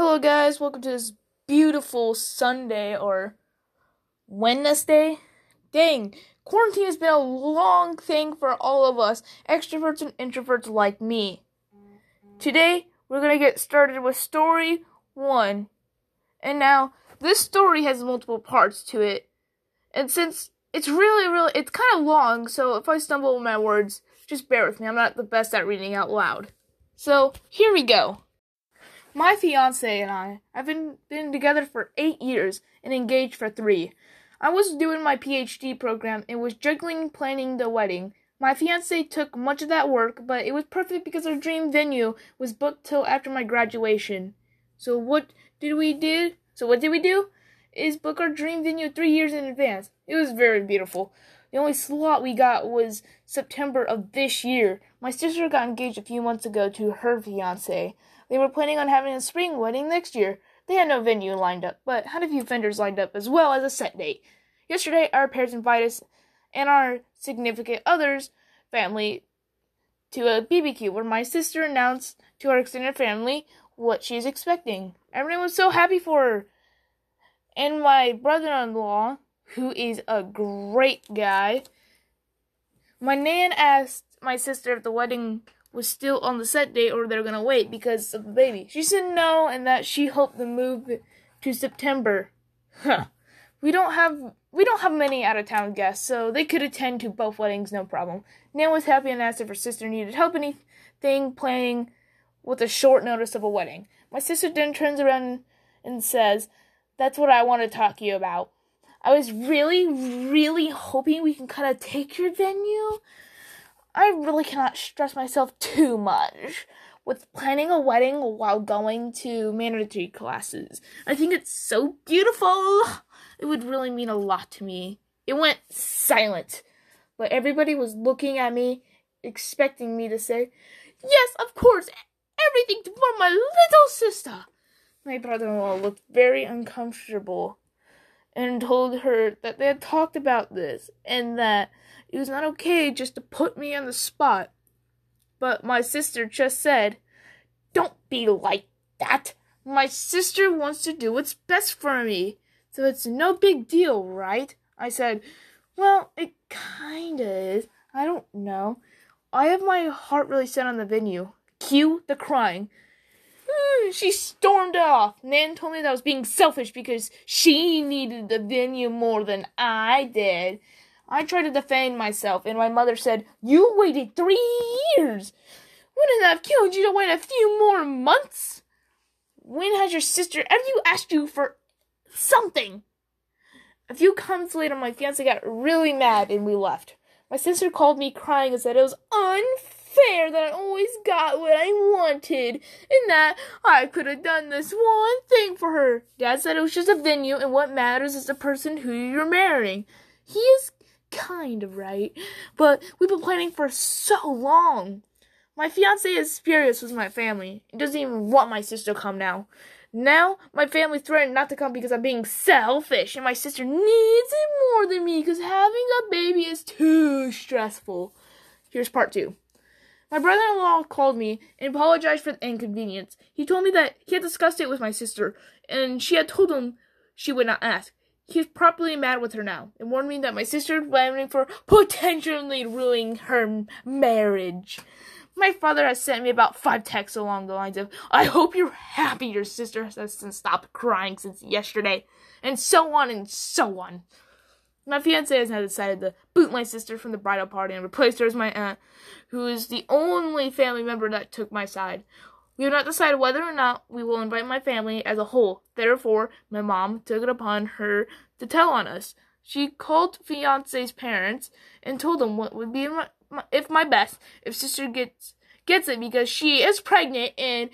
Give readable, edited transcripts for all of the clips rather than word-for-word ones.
Hello guys, welcome to this beautiful Sunday or Wednesday. Dang, quarantine has been a long thing for all of us, extroverts and introverts like me. Today, we're going to get started with story 1. And now, this story has multiple parts to it. And since it's it's kind of long, so if I stumble with my words, just bear with me. I'm not the best at reading out loud. So, here we go. My fiancé and I've been together for 8 years and engaged for 3. I was doing my PhD program and was juggling planning the wedding. My fiancé took much of that work, but it was perfect because our dream venue was booked till after my graduation. So what did we do? Is book our dream venue 3 years in advance. It was very beautiful. The only slot we got was September of this year. My sister got engaged a few months ago to her fiancé. They were planning on having a spring wedding next year. They had no venue lined up, but had a few vendors lined up as well as a set date. Yesterday, our parents invited us and our significant other's family to a BBQ where my sister announced to our extended family what she's expecting. Everyone was so happy for her. And my brother-in-law, who is a great guy, my nan asked my sister if the wedding was still on the set date or they're gonna wait because of the baby. She said no and that she hoped the move to September. Huh. We don't have many out of town guests, so they could attend to both weddings no problem. Nan was happy and asked if her sister needed help anything planning with a short notice of a wedding. My sister then turns around and says, "That's what I want to talk to you about. I was really hoping we can kind of take your venue. I really cannot stress myself too much with planning a wedding while going to mandatory classes. I think it's so beautiful. It would really mean a lot to me." It went silent, but everybody was looking at me, expecting me to say, "Yes, of course, everything for my little sister." My brother-in-law looked very uncomfortable and told her that they had talked about this and that it was not okay just to put me on the spot. But my sister just said, "Don't be like that. My sister wants to do what's best for me, so it's no big deal, right?" I said, "Well, it kinda is. I don't know. I have my heart really set on the venue." Cue the crying. She stormed off. Nan told me that I was being selfish because she needed the venue more than I did. I tried to defend myself, and my mother said, "You waited 3 years. Wouldn't that have killed you to wait a few more months? When has your sister ever asked you for something?" A few comments later, my fiancé got really mad, and we left. My sister called me crying and said it was unfair that I always got what I wanted, and that I could have done this one thing for her. Dad said it was just a venue, and what matters is the person who you're marrying. He is kind of right, but we've been planning for so long. My fiancé is furious with my family. He doesn't even want my sister to come now. Now, my family threatened not to come because I'm being selfish, and my sister needs it more than me because having a baby is too stressful. Here's part 2. My brother-in-law called me and apologized for the inconvenience. He told me that he had discussed it with my sister, and she had told him she would not ask. He's properly mad with her now, and warned me that my sister was planning for potentially ruining her marriage. My father has sent me about 5 texts along the lines of, "I hope you're happy your sister hasn't stopped crying since yesterday," and so on and so on. My fiancé has now decided to boot my sister from the bridal party and replaced her as my aunt, who is the only family member that took my side. We have not decided whether or not we will invite my family as a whole. Therefore, my mom took it upon her to tell on us. She called fiancé's parents and told them what would be if sister gets it because she is pregnant and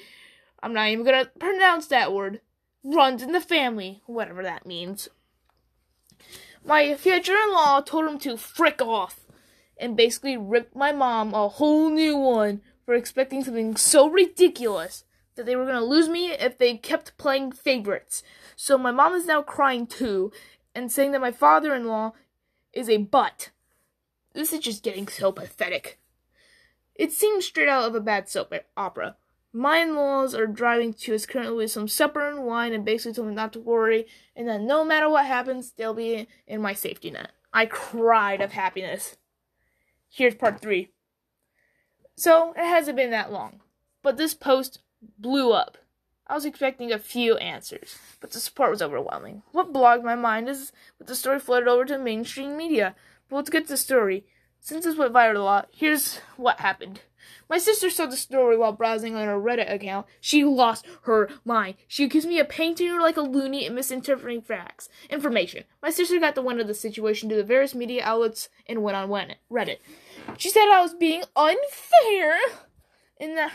I'm not even gonna pronounce that word. Runs in the family, whatever that means. My future-in-law told him to frick off and basically ripped my mom a whole new one for expecting something so ridiculous that they were going to lose me if they kept playing favorites. So my mom is now crying too, and saying that my father-in-law is a butt. This is just getting so pathetic. It seems straight out of a bad soap opera. My in-laws are driving to us currently with some supper and wine and basically told me not to worry and that no matter what happens, they'll be in my safety net. I cried of happiness. Here's part 3. So, it hasn't been that long, but this post blew up. I was expecting a few answers, but the support was overwhelming. What blogged my mind is that the story flooded over to mainstream media. But let's get to the story. Since this went viral a lot, here's what happened. My sister saw the story while browsing on her Reddit account. She lost her mind. She accused me of painting her like a loony and misinterpreting facts. Information. My sister got the wind of the situation to the various media outlets and went on Reddit. She said I was being unfair and that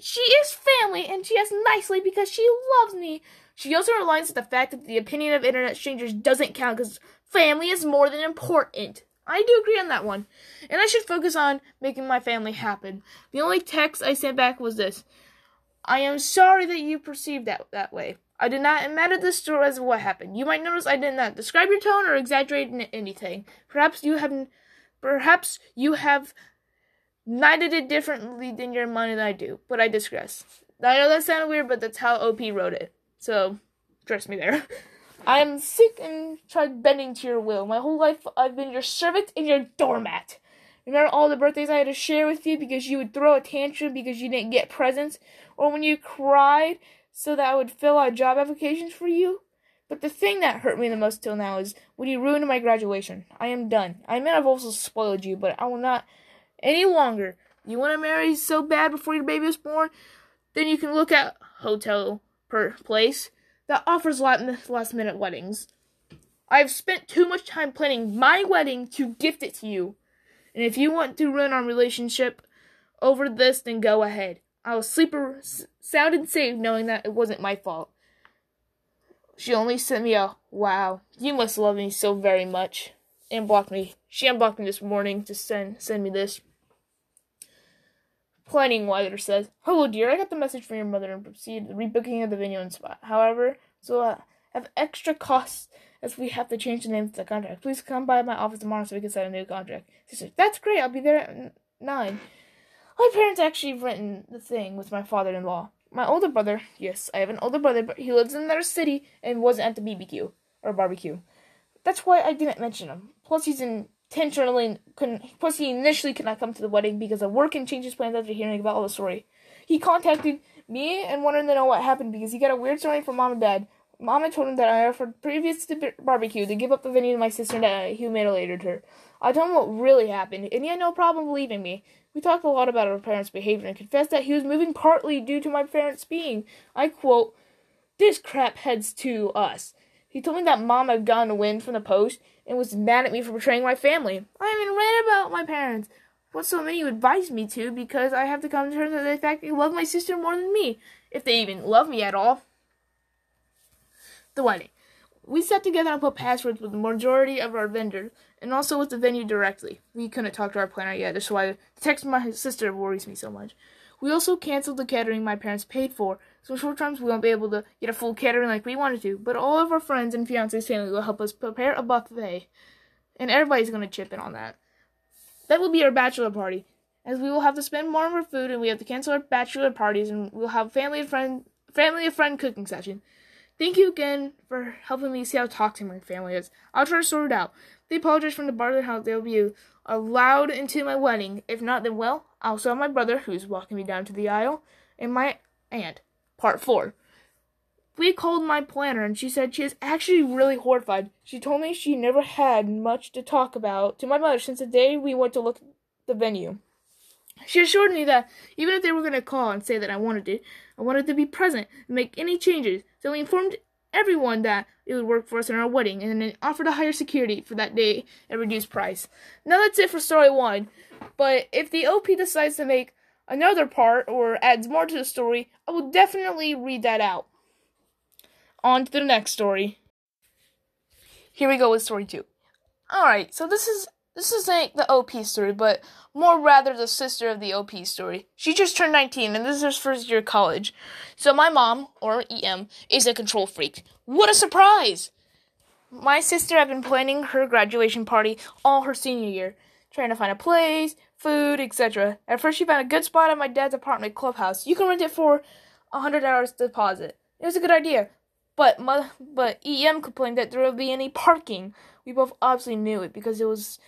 she is family and she acts nicely because she loves me. She also relies on the fact that the opinion of internet strangers doesn't count because family is more than important. I do agree on that one. And I should focus on making my family happen. The only text I sent back was this. I am sorry that you perceived that way. I did not imagine this story as what happened. You might notice I did not describe your tone or exaggerate in anything. Perhaps you have knighted it differently than your mind and I do. But I digress. I know that sounded weird, but that's how OP wrote it. So, trust me there. I am sick and tried bending to your will. My whole life I've been your servant and your doormat. Remember all the birthdays I had to share with you because you would throw a tantrum because you didn't get presents? Or when you cried so that I would fill out job applications for you? But the thing that hurt me the most till now is when you ruined my graduation. I am done. I mean, I've also spoiled you, but I will not any longer. You want to marry so bad before your baby was born? Then you can look at hotel per place that offers last-minute weddings. I have spent too much time planning my wedding to gift it to you. And if you want to ruin our relationship over this, then go ahead. I will sleep sound and safe knowing that it wasn't my fault. She only sent me a, wow, you must love me so very much. And blocked me. She unblocked me this morning to send me this. Planning Wider says, hello dear, I got the message from your mother and proceed the rebooking of the venue and spot. However, have extra costs as we have to change the name of the contract. Please come by my office tomorrow so we can sign a new contract. Sister, that's great, I'll be there at 9. My parents actually have written the thing with my father-in-law. My older brother, yes, I have an older brother, but he lives in another city and wasn't at the barbecue. That's why I didn't mention him. Plus he's in... he initially could not come to the wedding because of work and changed his plans after hearing about all the story. He contacted me and wanted to know what happened because he got a weird story from mom and dad. Mom had told him that I offered previous to barbecue to give up the venue to my sister and that I humiliated her. I told him what really happened, and he had no problem believing me. We talked a lot about our parents' behavior and confessed that he was moving partly due to my parents being, I quote, this crap heads to us. He told me that mom had gotten wind from the post and was mad at me for betraying my family. I even read about my parents. What so many would advise me to because I have to come to terms with the fact they love my sister more than me. If they even love me at all. The wedding. We sat together and put passwords with the majority of our vendors and also with the venue directly. We couldn't talk to our planner yet. That's why the text from my sister worries me so much. We also canceled the catering my parents paid for, so in short terms we won't be able to get a full catering like we wanted to, but all of our friends and fiancé's family will help us prepare a buffet, and everybody's going to chip in on that. That will be our bachelor party, as we will have to spend more on our food, and we have to cancel our bachelor parties, and we'll have family and friend cooking session. Thank you again for helping me see how toxic my family is. I'll try to sort it out. They apologize from the bar of how they'll be allowed into my wedding. If not, then well, I'll also have my brother, who's walking me down to the aisle, and my aunt. Part 4. We called my planner, and she said she is actually really horrified. She told me she never had much to talk about to my mother since the day we went to look at the venue. She assured me that even if they were going to call and say that I wanted to be present and make any changes. So we informed everyone that it would work for us in our wedding and then offered a higher security for that day at a reduced price. Now that's it for story 1. But if the OP decides to make another part or adds more to the story, I will definitely read that out. On to the next story. Here we go with story 2. Alright, so this isn't the OP story, but more rather the sister of the OP story. She just turned 19, and this is her first year of college. So my mom, or EM, is a control freak. What a surprise! My sister had been planning her graduation party all her senior year, trying to find a place, food, etc. At first, she found a good spot at my dad's apartment clubhouse. You can rent it for $100 deposit. It was a good idea, but EM complained that there would be any parking. We both obviously knew it because it was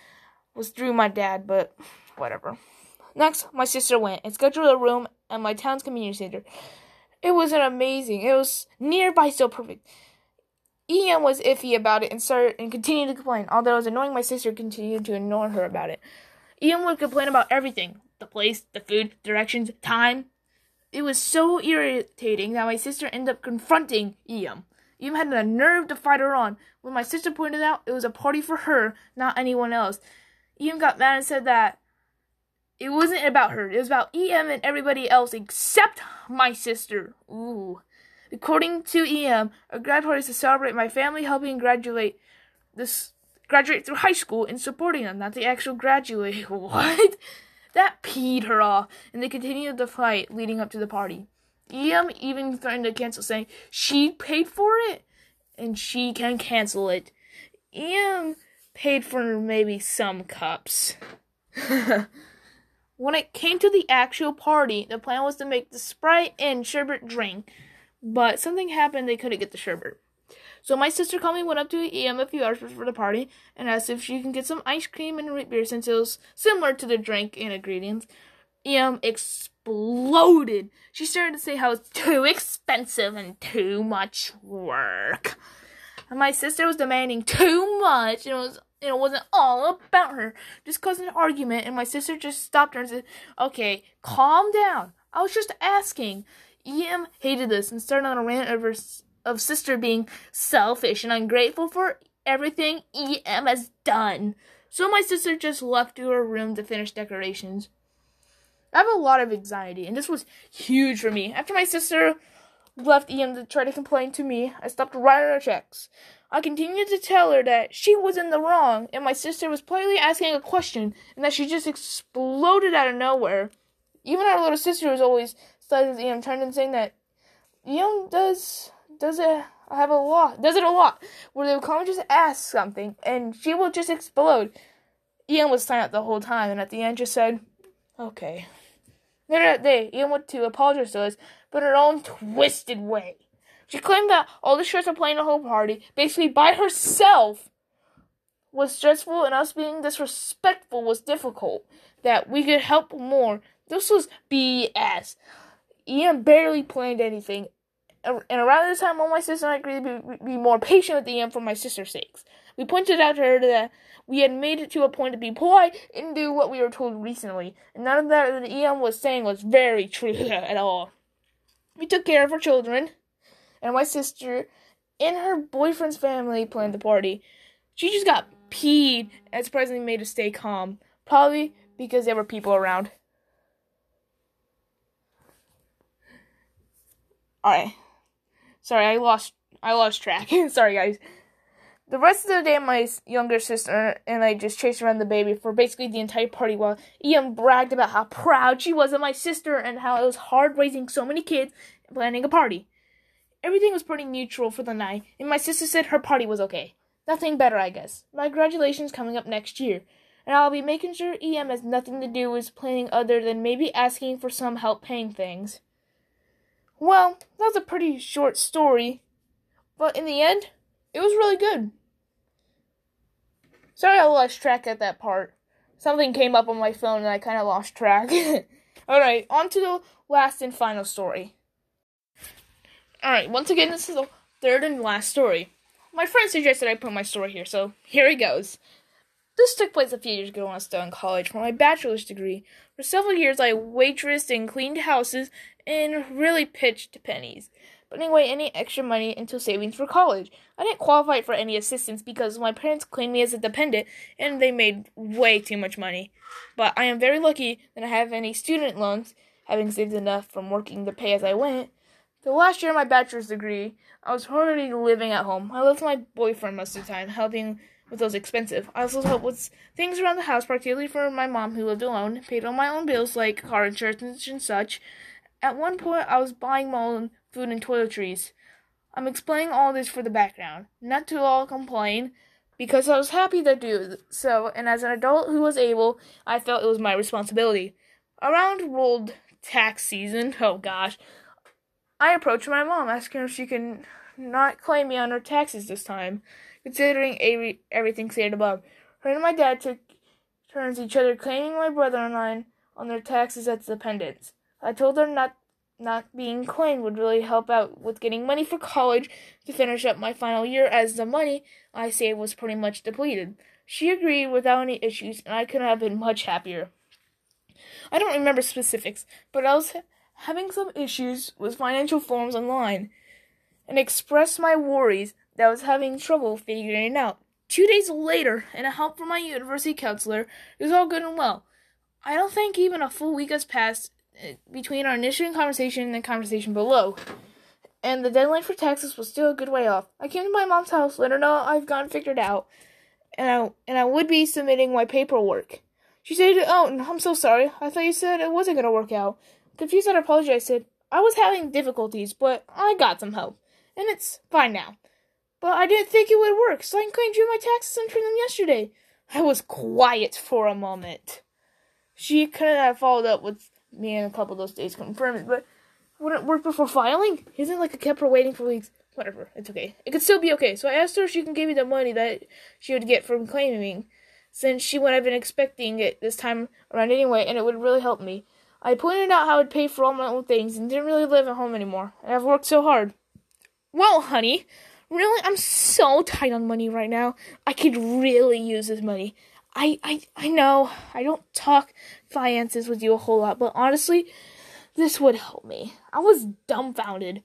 through my dad, but whatever. Next, my sister went and scheduled a room at my town's community center. It was amazing. It was nearby, so perfect. EM was iffy about it and continued to complain. Although it was annoying, my sister continued to annoy her about it. EM would complain about everything. The place, the food, directions, time. It was so irritating that my sister ended up confronting EM. EM had the nerve to fight her on. When my sister pointed out it was a party for her, not anyone else. EM got mad and said that it wasn't about her. It was about EM and everybody else except my sister. Ooh. According to EM, a grad party is to celebrate my family helping graduate through high school and supporting them, not the actual graduate. What? That peed her off, and they continued the fight leading up to the party. EM even threatened to cancel, saying she paid for it, and she can cancel it. EM paid for maybe some cups. When it came to the actual party, the plan was to make the Sprite and sherbet drink. But something happened, they couldn't get the sherbet. So my sister calmly went up to EM a few hours before the party and asked if she can get some ice cream and root beer since it was similar to the drink and ingredients. EM exploded. She started to say how it's too expensive and too much work. And my sister was demanding too much, and it wasn't all about her. Just caused an argument, and my sister just stopped her and said, "Okay, calm down. I was just asking." EM hated this and started on a rant of sister being selfish and ungrateful for everything EM has done. So my sister just left to her room to finish decorations. I have a lot of anxiety, and this was huge for me. After my sister left EM to try to complain to me, I stopped writing her checks. I continued to tell her that she was in the wrong, and my sister was politely asking a question, and that she just exploded out of nowhere. Even our little sister was always studied with EM, turned and saying that EM does it a lot, where they would come and just ask something, and she will just explode. EM was silent the whole time, and at the end just said, "Okay." Later that day, EM went to apologize to us, but in her own twisted way. She claimed that all the stress of playing the whole party, basically by herself, was stressful, and us being disrespectful was difficult, that we could help more. This was BS. EM barely planned anything, and around this time, all my sister and I agreed to be more patient with EM for my sister's sakes. We pointed out to her that we had made it to a point to be polite and do what we were told recently, and none of that the EM was saying was very true at all. We took care of her children, and my sister and her boyfriend's family planned the party. She just got peed and surprisingly made us stay calm, probably because there were people around. Alright. Sorry, I lost track. Sorry, guys. The rest of the day, my younger sister and I just chased around the baby for basically the entire party while EM bragged about how proud she was of my sister and how it was hard raising so many kids and planning a party. Everything was pretty neutral for the night, and my sister said her party was okay. Nothing better, I guess. My graduation's coming up next year, and I'll be making sure EM has nothing to do with planning other than maybe asking for some help paying things. Well, that was a pretty short story, but in the end, it was really good. Sorry I lost track at that part. Something came up on my phone and I kind of lost track. Alright, on to the last and final story. Alright, once again, this is the third and last story. My friend suggested I put my story here, so here it goes. This took place a few years ago when I was still in college for my bachelor's degree. For several years, I waitressed and cleaned houses and really pitched pennies, putting away any extra money into savings for college. I didn't qualify for any assistance because my parents claimed me as a dependent, and they made way too much money. But I am very lucky that I have any student loans, having saved enough from working to pay as I went. The last year of my bachelor's degree, I was already living at home. I lived with my boyfriend most of the time, helping with those expensive. I also helped with things around the house, particularly for my mom who lived alone, paid all my own bills like car insurance and such. At one point, I was buying my own food and toiletries. I'm explaining all this for the background, not to all complain, because I was happy to do so, and as an adult who was able, I felt it was my responsibility. Around world tax season, oh gosh, I approached my mom, asking her if she can not claim me on her taxes this time, considering everything stated above. Her and my dad took turns each other claiming my brother and I on their taxes as dependents. I told her not being claimed would really help out with getting money for college to finish up my final year, as the money I saved was pretty much depleted. She agreed without any issues, and I couldn't have been much happier. I don't remember specifics, but I was having some issues with financial forms online, and expressed my worries that I was having trouble figuring it out. 2 days later, and a help from my university counselor, it was all good and well. I don't think even a full week has passed between our initial conversation and the conversation below, and the deadline for taxes was still a good way off. I came to my mom's house, let her know I've gotten figured out, and I would be submitting my paperwork. She said, "Oh, I'm so sorry. I thought you said it wasn't going to work out." Confused and apologized, I said, "I was having difficulties, but I got some help, and it's fine now. But I didn't think it would work, so I claimed you my taxes and turned them yesterday." I was quiet for a moment. She couldn't have followed up with me in a couple of those days, confirmed it, but wouldn't it work before filing? Isn't it like I kept her waiting for weeks? Whatever, it's okay. It could still be okay. So I asked her if she can give me the money that she would get from claiming, since she would have been expecting it this time around anyway, and it would really help me. I pointed out how I would pay for all my own things and didn't really live at home anymore, and I've worked so hard. "Well, honey, really, I'm so tight on money right now. I could really use this money. I know I don't talk finances with you a whole lot, but honestly, this would help me." I was dumbfounded,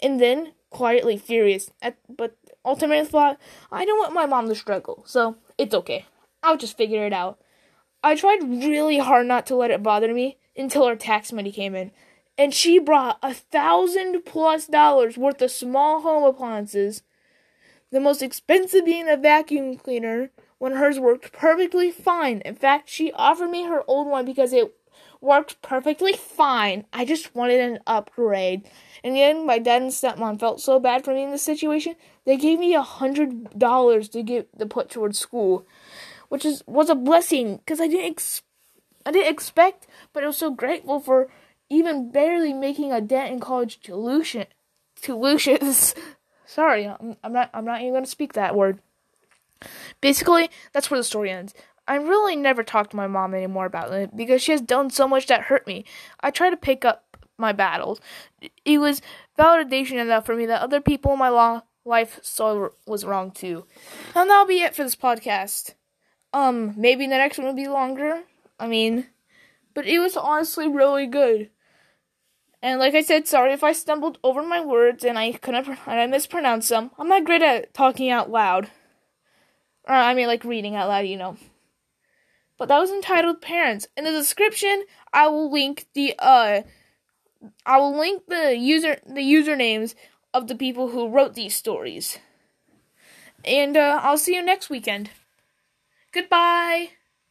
and then quietly furious, but ultimately thought, I don't want my mom to struggle, so it's okay. I'll just figure it out. I tried really hard not to let it bother me until her tax money came in, and she brought $1,000+ worth of small home appliances, the most expensive being a vacuum cleaner, when hers worked perfectly fine. In fact, she offered me her old one because it worked perfectly fine. I just wanted an upgrade. In the end, my dad and stepmom felt so bad for me in this situation, they gave me $100 to put towards school, which was a blessing because I didn't expect, but I was so grateful for even barely making a dent in college tuitions. Sorry, I'm not even going to speak that word. Basically, that's where the story ends. I really never talked to my mom anymore about it because she has done so much that hurt me. I try to pick up my battles. It was validation enough for me that other people in my life saw was wrong too. And that'll be it for this podcast. Maybe the next one will be longer. But it was honestly really good. And like I said, sorry if I stumbled over my words and I mispronounced them. I'm not great at talking out loud. Or, reading out loud, But that was entitled Parents. In the description, I will link the usernames of the people who wrote these stories. And I'll see you next weekend. Goodbye!